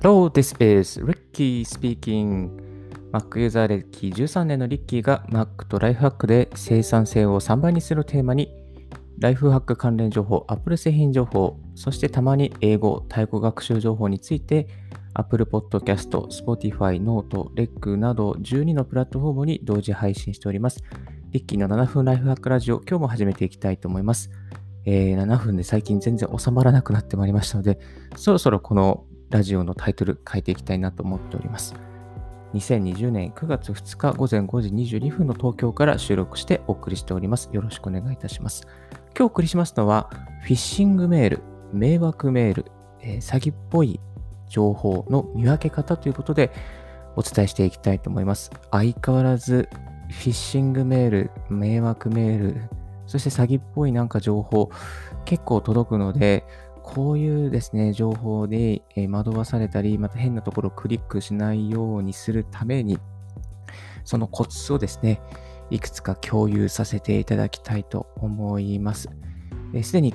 Hello, this is Ricky speaking. Mac ユーザー歴13年の Ricky が Mac と Lifehack で生産性を3倍にするテーマに Lifehack 関連情報、Apple 製品情報、そしてたまに英語、タイ語学習情報について Apple Podcast、Spotify、Note、Rick など12のプラットフォームに同時配信しております。Ricky の7分 Lifehack ラジオ、今日も始めていきたいと思います。7分で最近全然収まらなくなってまいりましたので、そろそろこのラジオのタイトル変えていきたいなと思っております。2020年9月2日午前5時22分の東京から収録してお送りしております。よろしくお願いいたします。今日お送りしますのはフィッシングメール、迷惑メール、詐欺っぽい情報の見分け方ということでお伝えしていきたいと思います。相変わらずフィッシングメール、迷惑メール、そして詐欺っぽいなんか情報結構届くので、こういうですね、情報で惑わされたり、また変なところをクリックしないようにするために、そのコツをですね、いくつか共有させていただきたいと思います。すでに、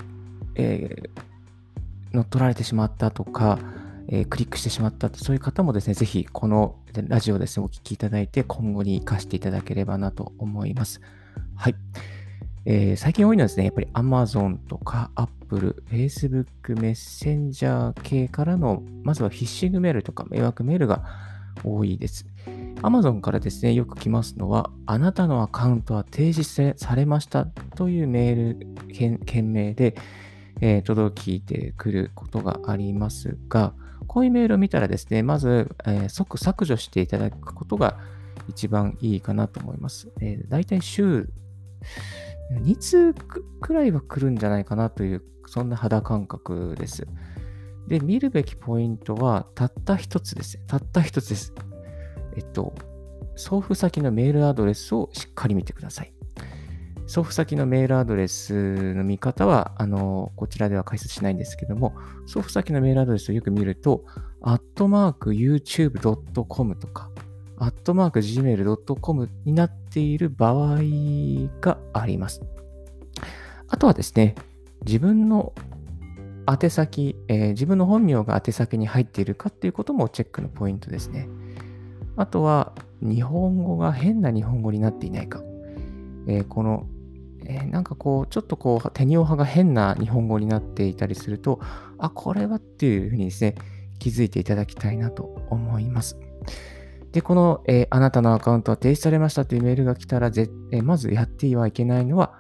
乗っ取られてしまったとか、クリックしてしまったと、そういう方もですね、ぜひこのラジオですね、お聞きいただいて、今後に活かしていただければなと思います。はい。最近多いのはですね、やっぱり Amazon とか Apple、Facebook、メッセンジャー系からの、まずはフィッシングメールとか迷惑メールが多いです。Amazon からですね、よく来ますのは、あなたのアカウントは停止されましたというメール、件名で、届いてくることがありますが、こういうメールを見たらですね、まず、即削除していただくことが一番いいかなと思います。だいたい週2通くらいは来るんじゃないかなという、そんな肌感覚です。で、見るべきポイントは、たった一つです。たった一つです。送付先のメールアドレスをしっかり見てください。送付先のメールアドレスの見方は、こちらでは解説しないんですけども、送付先のメールアドレスをよく見ると、@youtube.com とか、@gmail.com になっている場合があります。あとはですね、自分の宛先、自分の本名が宛先に入っているかっていうこともチェックのポイントですね。あとは、日本語が変な日本語になっていないか。この、なんかこう、ちょっとこう、テニオ派が変な日本語になっていたりすると、あ、これはっていうふうにですね、気づいていただきたいなと思います。で、この、あなたのアカウントは停止されましたというメールが来たら、まずやってはいけないのは、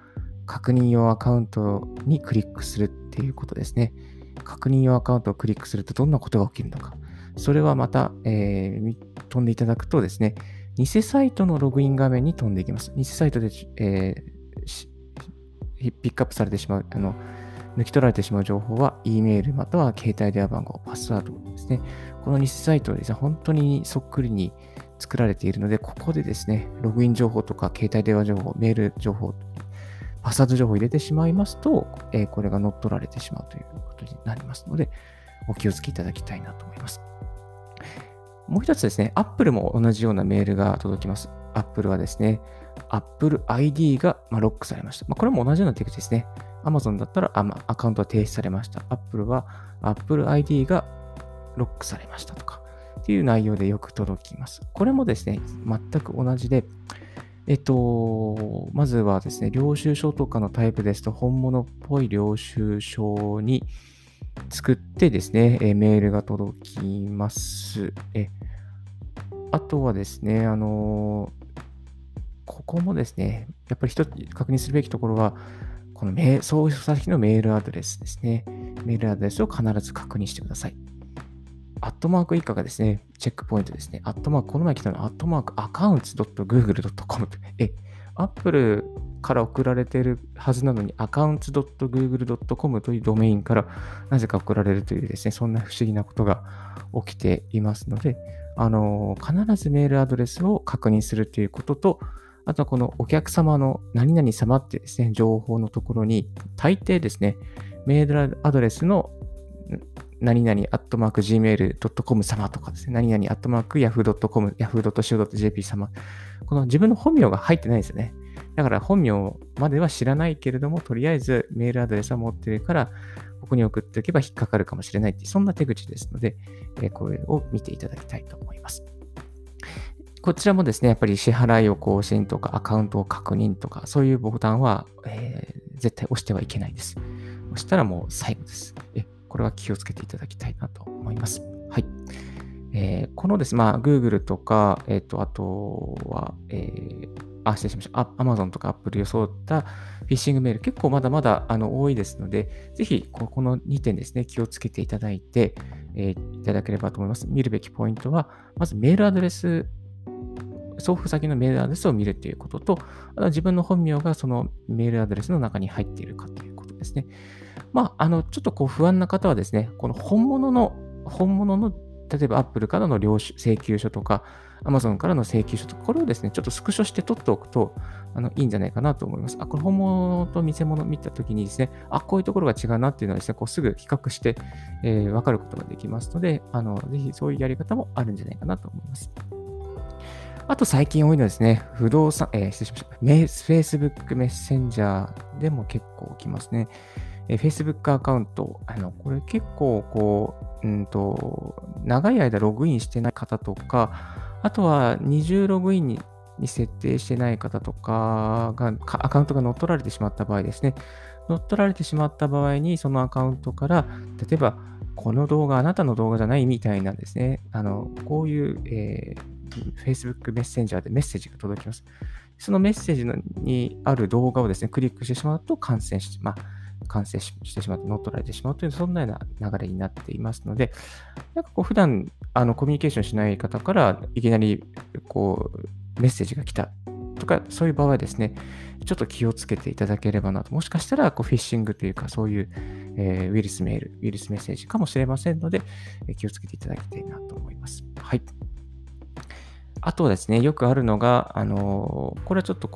確認用アカウントにクリックするっていうことですね。確認用アカウントをクリックするとどんなことが起きるのか。それはまた、飛んでいただくとですね、偽サイトのログイン画面に飛んでいきます。偽サイトで、ピックアップされてしまう、抜き取られてしまう情報は、E メールまたは携帯電話番号、パスワードですね。この偽サイトはですね、本当にそっくりに作られているので、ここでですね、ログイン情報とか、携帯電話情報、メール情報、パスワード情報を入れてしまいますと、これが乗っ取られてしまうということになりますので、お気をつけいただきたいなと思います。もう一つですね、Apple も同じようなメールが届きます。Apple はですね、Apple ID がロックされました。これも同じような手口ですね。Amazon だったらアカウントは停止されました。Apple は Apple ID がロックされましたとかっていう内容でよく届きます。これもですね、全く同じで、まずはですね、領収書とかのタイプですと、本物っぽい領収書に作ってですね、メールが届きます。あとはですね、ここもですね、やっぱり一つ確認するべきところは、この送付先のメールアドレスですね。メールアドレスを必ず確認してください。アットマーク以下がですね、チェックポイントですね。アットマーク、この前来たのは、アットマーク、accounts.google.com。Apple から送られているはずなのに、accounts.google.com というドメインから、なぜか送られるというですね、そんな不思議なことが起きていますので、必ずメールアドレスを確認するということと、あとはこのお客様の何々様ってですね、情報のところに大抵ですね、メールアドレスの何々アットマーク gmail.com 様とかですね、何々アットマーク yahoo.com、yahoo.co.jp 様、この自分の本名が入ってないですよね。だから本名までは知らないけれども、とりあえずメールアドレスは持ってるから、ここに送っておけば引っかかるかもしれないって、そんな手口ですので、これを見ていただきたいと思います。こちらもですね、やっぱり支払いを更新とかアカウントを確認とか、そういうボタンは、絶対押してはいけないです。押したらもう最後です。これは気をつけていただきたいなと思います。はい。このですね、Google とか、あとは、失礼しました。Amazon とか Apple 装ったフィッシングメール、結構まだまだ多いですので、ぜひこの2点ですね、気をつけていただいて、いただければと思います。見るべきポイントは、まずメールアドレス、送付先のメールアドレスを見るということと、あと自分の本名がそのメールアドレスの中に入っているかということですね。ちょっと不安な方はですね、この本物の例えば Apple からの請求書とか Amazon からの請求書とか、これをですねちょっとスクショして取っておくといいんじゃないかなと思います。これ本物と偽物を見たときにですね、こういうところが違うなっていうのはですね、すぐ比較して、分かることができますので、ぜひそういうやり方もあるんじゃないかなと思います。あと最近多いのはですね、不動産、失礼しました。Facebook メッセンジャーでも結構起きますね。Facebook アカウント、これ結構長い間ログインしてない方とか、あとは二重ログインに設定してない方とかが、アカウントが乗っ取られてしまった場合ですね。乗っ取られてしまった場合に、そのアカウントから、例えば、この動画、あなたの動画じゃないみたいなんですね。こういう、Facebook メッセンジャーでメッセージが届きます。そのメッセージにある動画をですね、クリックしてしまうと感染してしまって乗っ取られてしまうという、そんなような流れになっていますので、普段コミュニケーションしない方からいきなりメッセージが来たとか、そういう場合はですね、ちょっと気をつけていただければなと。もしかしたらフィッシングというか、そういう、ウイルスメッセージかもしれませんので、気をつけていただきたいなと思います。はい。あとはですね、よくあるのが、これはちょっと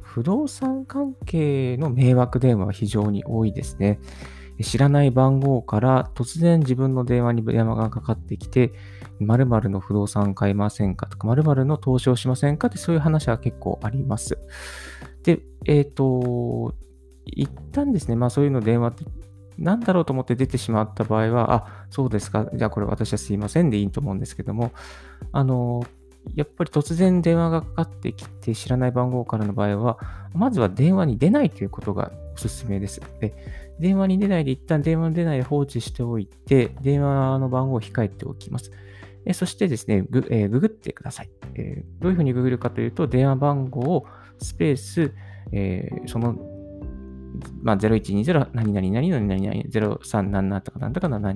不動産関係の迷惑電話は非常に多いですね。知らない番号から突然自分の電話に電話がかかってきて、〇〇の不動産買いませんかとか、〇〇の投資をしませんかって、そういう話は結構あります。で、一旦ですね、そういうの電話って何だろうと思って出てしまった場合は、そうですか、じゃあこれ私はすいませんでいいと思うんですけども、やっぱり突然電話がかかってきて知らない番号からの場合は、まずは電話に出ないということがおすすめです。で、電話に出ないで、一旦電話に出ないで放置しておいて、電話の番号を控えておきます。そしてですね、ググってください。どういうふうにググるかというと、電話番号をスペース、その、0120何々何々何々0377とか何とか何々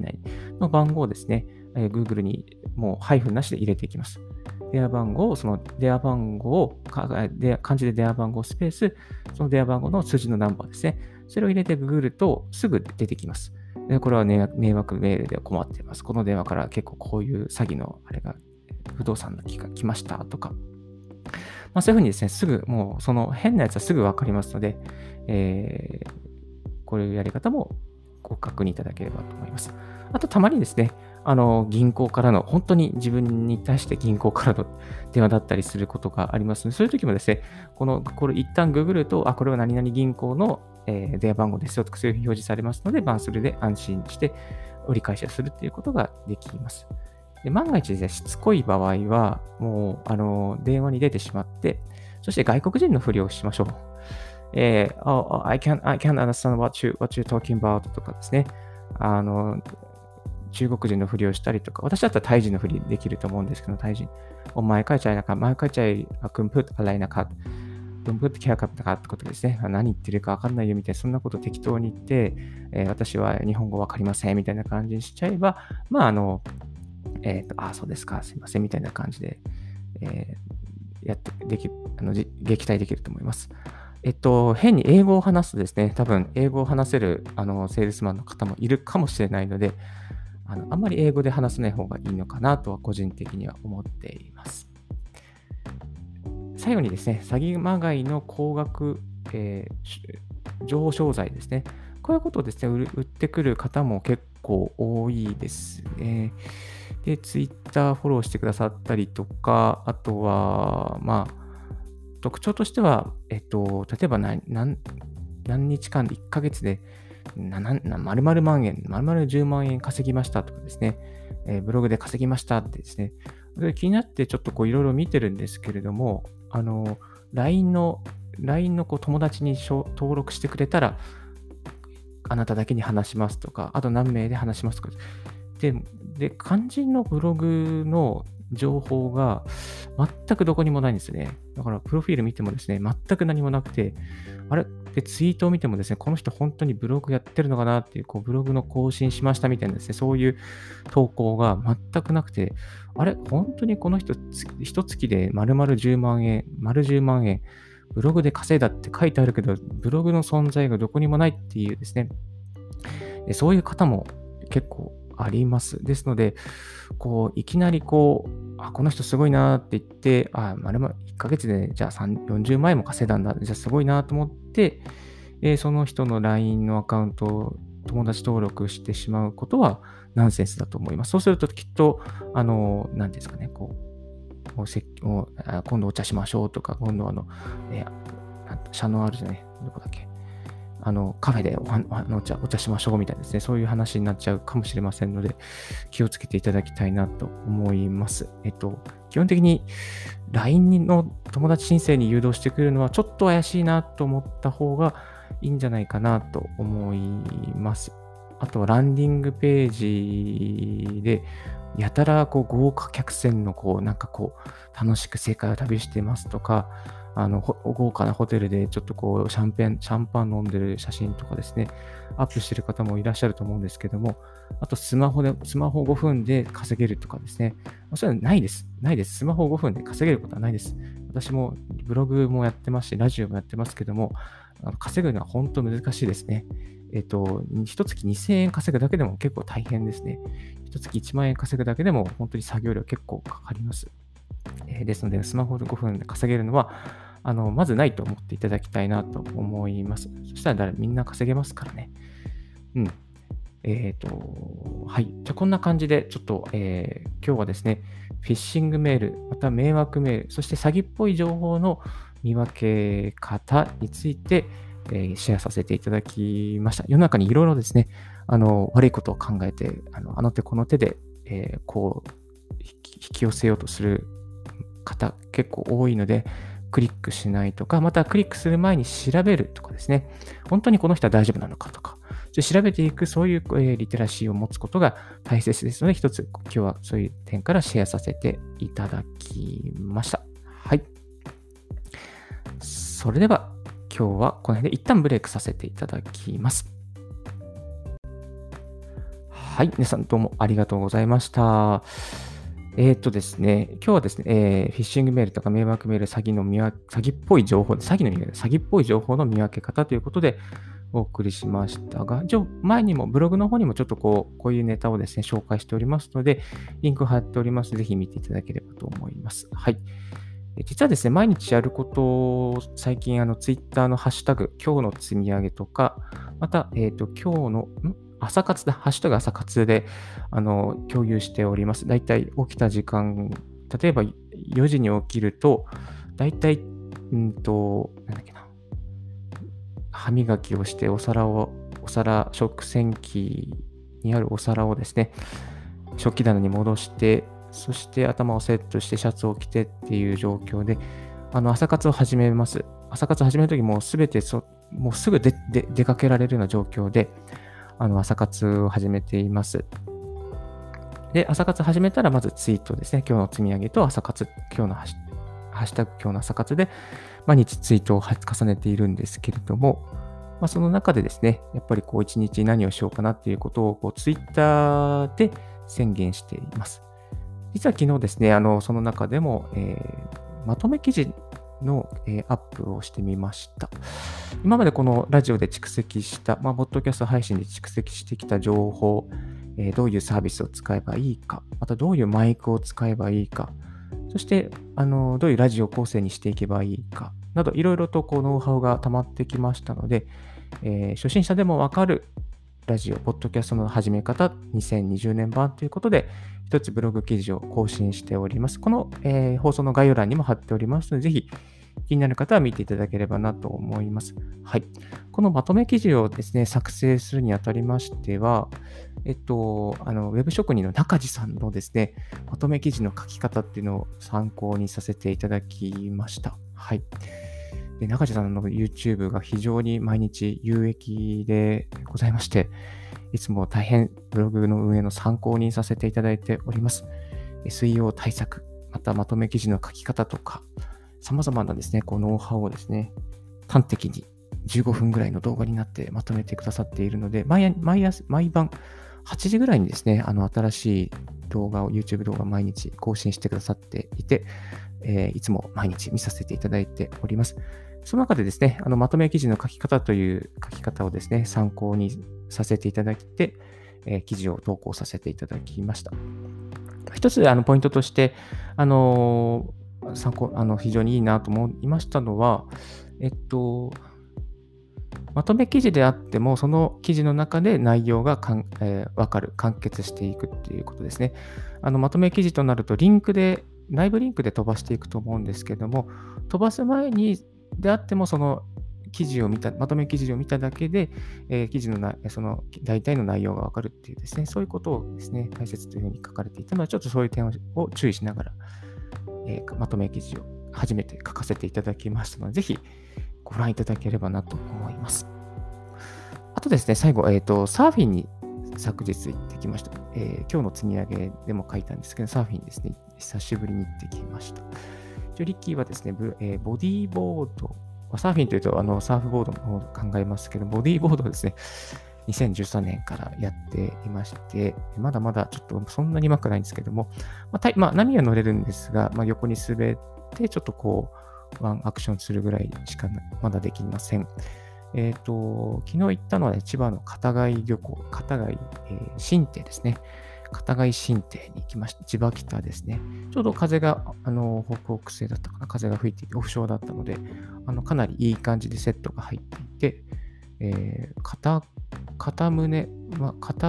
の番号をですね、Google にもうハイフンなしで入れていきます。漢字で電話番号スペース、その電話番号の数字のナンバーですね。それを入れてググるとすぐ出てきます。これはね、迷惑メールで困っています。この電話から結構こういう詐欺のあれが、不動産の木が来ましたとか。そういうふうにですね、すぐもうその変なやつはすぐわかりますので、こういうやり方もご確認いただければと思います。あとたまにですね、銀行からの、本当に自分に対して銀行からの電話だったりすることがありますので、そういう時もですね、これ一旦ググると、これは何々銀行の、電話番号ですよとか、そういうふうに表示されますので、それで安心して折り返しをするということができます。で、万が一ですね、しつこい場合は、もう、電話に出てしまって、そして外国人のふりをしましょう。I can't understand what you're talking about とかですね。中国人のふりをしたりとか、私だったらタイ人のふりできると思うんですけど、タイ人。お前帰っちゃいなかってことですね。何言ってるか分かんないよみたいな、そんなこと適当に言って、私は日本語分かりませんみたいな感じにしちゃえば、そうですか、すいませんみたいな感じで、撃退できると思います。変に英語を話すとですね、多分英語を話せるセールスマンの方もいるかもしれないので、あんまり英語で話さない方がいいのかなとは個人的には思っています。最後にですね、詐欺まがいの高額、上昇剤ですね。こういうことをですね、売ってくる方も結構多いですね。で、Twitter フォローしてくださったりとか、あとは、特徴としては、例えば何日間で1ヶ月で丸々万円、丸々10万円稼ぎましたとかですね、ブログで稼ぎましたってですね、気になってちょっとこういろいろ見てるんですけれども、LINEのこう友達に登録してくれたら、あなただけに話しますとか、あと何名で話しますとか。で、肝心のブログの情報が全くどこにもないんですね。だからプロフィール見てもですね、全く何もなくて、あれでツイートを見てもですね、この人本当にブログやってるのかなっていう、こうブログの更新しましたみたいなですね、そういう投稿が全くなくて、あれ本当にこの人一月で丸々10万円、丸10万円ブログで稼いだって書いてあるけど、ブログの存在がどこにもないっていうですね、そういう方も結構あります。ですので、こういきなりこう、あ、この人すごいなって言って、あ、まるまる1ヶ月でじゃあ40万円も稼いだんだ、じゃあすごいなと思って、その人の LINE のアカウントを友達登録してしまうことはナンセンスだと思います。そうするときっと、何ですかね、こう、今度お茶しましょうとか、今度シャノアールじゃね、どこだっけ。カフェでお茶しましょうみたいなですね、そういう話になっちゃうかもしれませんので、気をつけていただきたいなと思います。基本的に LINE の友達申請に誘導してくるのはちょっと怪しいなと思った方がいいんじゃないかなと思います。あとはランディングページで、やたらこう豪華客船のこうなんかこう楽しく世界を旅してますとか、豪華なホテルでちょっとこうシャンパン飲んでる写真とかですね、アップしてる方もいらっしゃると思うんですけども、あとスマホ5分で稼げるとかですね、それはないです。ないです。スマホ5分で稼げることはないです。私もブログもやってますし、ラジオもやってますけども、稼ぐのは本当難しいですね。一月2000円稼ぐだけでも結構大変ですね。一月1万円稼ぐだけでも本当に作業量結構かかります。ですので、スマホで5分で稼げるのは、まずないと思っていただきたいなと思います。そしたらみんな稼げますからね。うん。はい。じゃあこんな感じで、ちょっと、今日はですね、フィッシングメール、また迷惑メール、そして詐欺っぽい情報の見分け方について、シェアさせていただきました。世の中にいろいろですね、悪いことを考えて、あの手この手で、こう、引き寄せようとする方結構多いので、クリックしないとか、またクリックする前に調べるとかですね、本当にこの人は大丈夫なのかとか、調べていく、そういうリテラシーを持つことが大切ですので、一つ今日はそういう点からシェアさせていただきました。はい。それでは今日はこの辺で一旦ブレイクさせていただきます。はい、皆さんどうもありがとうございました。ですね、今日はですね、フィッシングメールとか迷惑メール、詐欺っぽい情報の見分け方ということでお送りしましたが、前にもブログの方にもちょっとこういうネタをですね、紹介しておりますので、リンク貼っております。ぜひ見ていただければと思います。はい。実はですね、毎日やることを最近、Twitter のハッシュタグ、今日の積み上げとか、また、今日の、朝活だ、ハッシュタグ朝活で共有しております。だいたい起きた時間、例えば4時に起きると、だいたい歯磨きをして食洗機にあるお皿をですね、食器棚に戻して、そして頭をセットしてシャツを着てっていう状況で、朝活を始めます。朝活を始めるときもすべてもうすぐ出かけられるような状況で、朝活を始めています。で、朝活始めたらまずツイートですね。今日の積み上げと朝活、今日のハッシュタグ今日の朝活で毎日ツイートを重ねているんですけれども、その中でですね、やっぱりこう一日何をしようかなっていうことをツイッターで宣言しています。実は昨日ですね、その中でも、まとめ記事のアップをしてみました。今までこのラジオで蓄積した、ポッドキャスト配信で蓄積してきた情報、どういうサービスを使えばいいか、またどういうマイクを使えばいいか、そしてどういうラジオ構成にしていけばいいかなど、いろいろとノウハウが溜まってきましたので、初心者でもわかるラジオ、ポッドキャストの始め方2020年版ということで、一つブログ記事を更新しております。この、放送の概要欄にも貼っておりますので、ぜひ気になる方は見ていただければなと思います。はい。このまとめ記事をですね、作成するにあたりましては、ウェブ職人の中地さんのですね、まとめ記事の書き方っていうのを参考にさせていただきました。はい。で、中地さんの YouTube が非常に毎日有益でございまして、いつも大変ブログの運営の参考にさせていただいております。SEO 対策、またまとめ記事の書き方とか、様々なですね、こうノウハウをですね、端的に15分ぐらいの動画になってまとめてくださっているので、毎晩8時ぐらいにですね、新しい動画を、YouTube 動画を毎日更新してくださっていて、いつも毎日見させていただいております。その中でですね、まとめ記事の書き方という書き方をですね、参考にさせていただいて、記事を投稿させていただきました。一つポイントとして、参考非常にいいなと思いましたのは、まとめ記事であっても、その記事の中で内容が分かる、完結していくっていうことですね。まとめ記事となると、内部リンクで飛ばしていくと思うんですけども、飛ばす前にであっても、そのまとめ記事を見ただけで、記事のその大体の内容がわかるっていうですね、そういうことをですね、大切というふうに書かれていたので、ちょっとそういう点を注意しながら、まとめ記事を初めて書かせていただきましたので、ぜひご覧いただければなと思います。あとですね、最後、サーフィンに昨日行ってきました。今日の積み上げでも書いたんですけど、サーフィンですね、久しぶりに行ってきました。リッキーはですね、ボディーボード、サーフィンというとサーフボードの方を考えますけど、ボディーボードをですね、2013年からやっていまして、まだまだちょっとそんなにうまくないんですけども、波は乗れるんですが、横に滑って、ちょっとこう、ワンアクションするぐらいしかまだできません。昨日行ったのは、千葉の片貝漁港、片貝、新亭ですね。片貝新亭に行きました。千葉北ですね。ちょうど風が北北西だったかな、風が吹いていてオフショアだったので、かなりいい感じでセットが入っていて、肩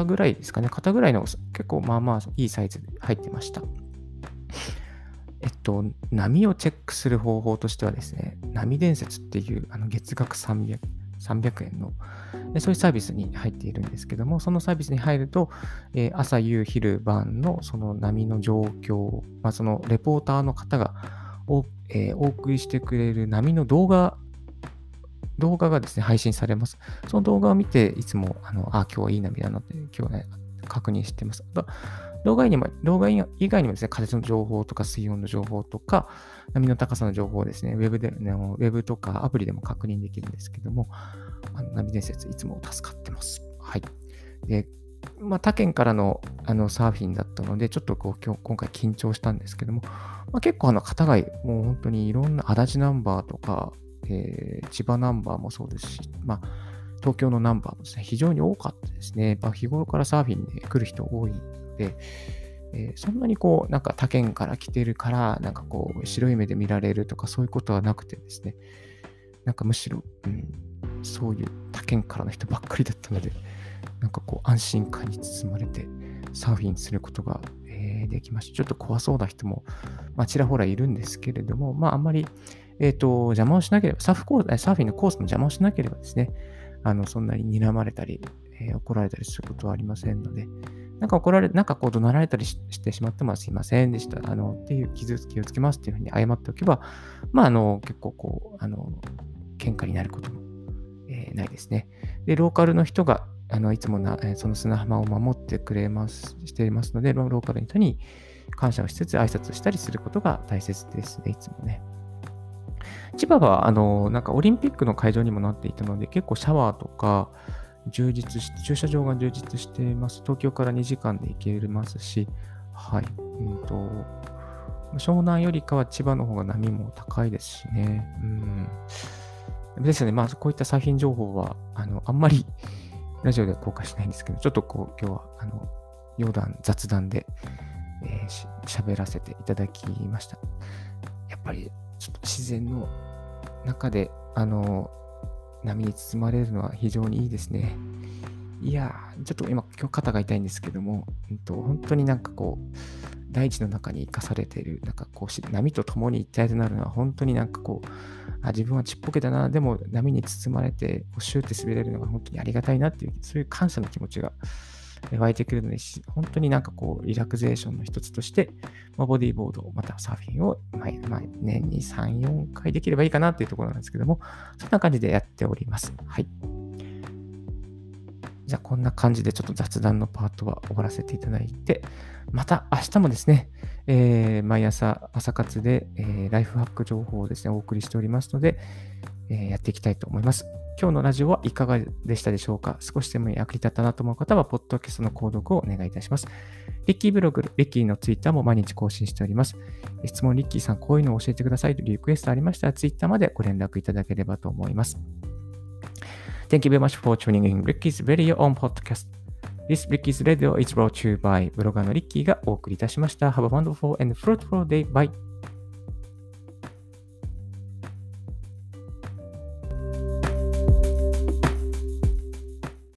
ぐらいですかね、肩ぐらいの結構まあまあいいサイズで入ってました。波をチェックする方法としてはですね、波伝説っていう月額300円のそういうサービスに入っているんですけども、そのサービスに入ると、朝夕昼晩のその波の状況、そのレポーターの方がお送りしてくれる波の動画がですね、配信されます。その動画を見て、いつも今日はいい波だなって今日ね、確認してます。動画以外にもですね、風の情報とか水温の情報とか波の高さの情報をですね、ウェブとかアプリでも確認できるんですけども、波伝説いつも助かってます。はい。で、他県からのサーフィンだったので、ちょっと今回緊張したんですけども、結構片貝、もう本当にいろんな足立ナンバーとか、千葉ナンバーもそうですし、東京のナンバーもですね、非常に多かったですね。日頃からサーフィンで来る人多いので、そんなにこう、なんか他県から来てるから、なんかこう、白い目で見られるとか、そういうことはなくてですね、なんかむしろ、そういう他県からの人ばっかりだったので、なんかこう、安心感に包まれて、サーフィンすることが、できました。ちょっと怖そうな人も、ちらほらいるんですけれども、あんまり、邪魔をしなければ、サーフィンのコースの邪魔をしなければですね、そんなに睨まれたり、怒られたりすることはありませんので、怒鳴られたりしてしまってもすいませんでした、っていう気をつけますっていうふうに謝っておけば、結構こう、喧嘩になることも、ないですね。で、ローカルの人が、いつもその砂浜を守ってくれます、していますので、ローカルの人に感謝をしつつ挨拶したりすることが大切ですね、いつもね。千葉はオリンピックの会場にもなっていたので、結構シャワーとか駐車場が充実しています。東京から2時間で行けますし、はい、湘南よりかは千葉の方が波も高いですしね。ですよね。こういったサーフィン情報はあんまりラジオでは公開しないんですけど、ちょっと今日は雑談で喋らせていただきました。やっぱりちょっと自然の中で波に包まれるのは非常にいいですね。いやー、ちょっと今肩が痛いんですけども、本当になんかこう大地の中に生かされている、なんかこう波と共に一体となるのは本当になんかこう、あ、自分はちっぽけだな、でも波に包まれてシューって滑れるのが本当にありがたいなっていう、そういう感謝の気持ちが湧いてくるので、本当になんかこうリラクゼーションの一つとして、まあ、ボディーボードまたはサーフィンを年に 3,4 回できればいいかなというところなんですけども、そんな感じでやっております。はい、じゃあこんな感じでちょっと雑談のパートは終わらせていただいて、また明日もですね、毎朝朝活で、ライフハック情報をですねお送りしておりますので、やっていきたいと思います。今日のラジオはいかがでしたでしょうか。少しでも役に立ったなと思う方はポッドキャストの購読をお願いいたします。リッキーブログ、リッキーのツイッターも毎日更新しております。質問、リッキーさんこういうのを教えてくださいとリクエストありましたらツイッターまでご連絡いただければと思います。 Thank you very much for tuning in Ricky's Radio on Podcast. This Ricky's Radio is brought to you by ブロガーのリッキーがお送りいたしました。 Have a wonderful and fruitful day. Bye.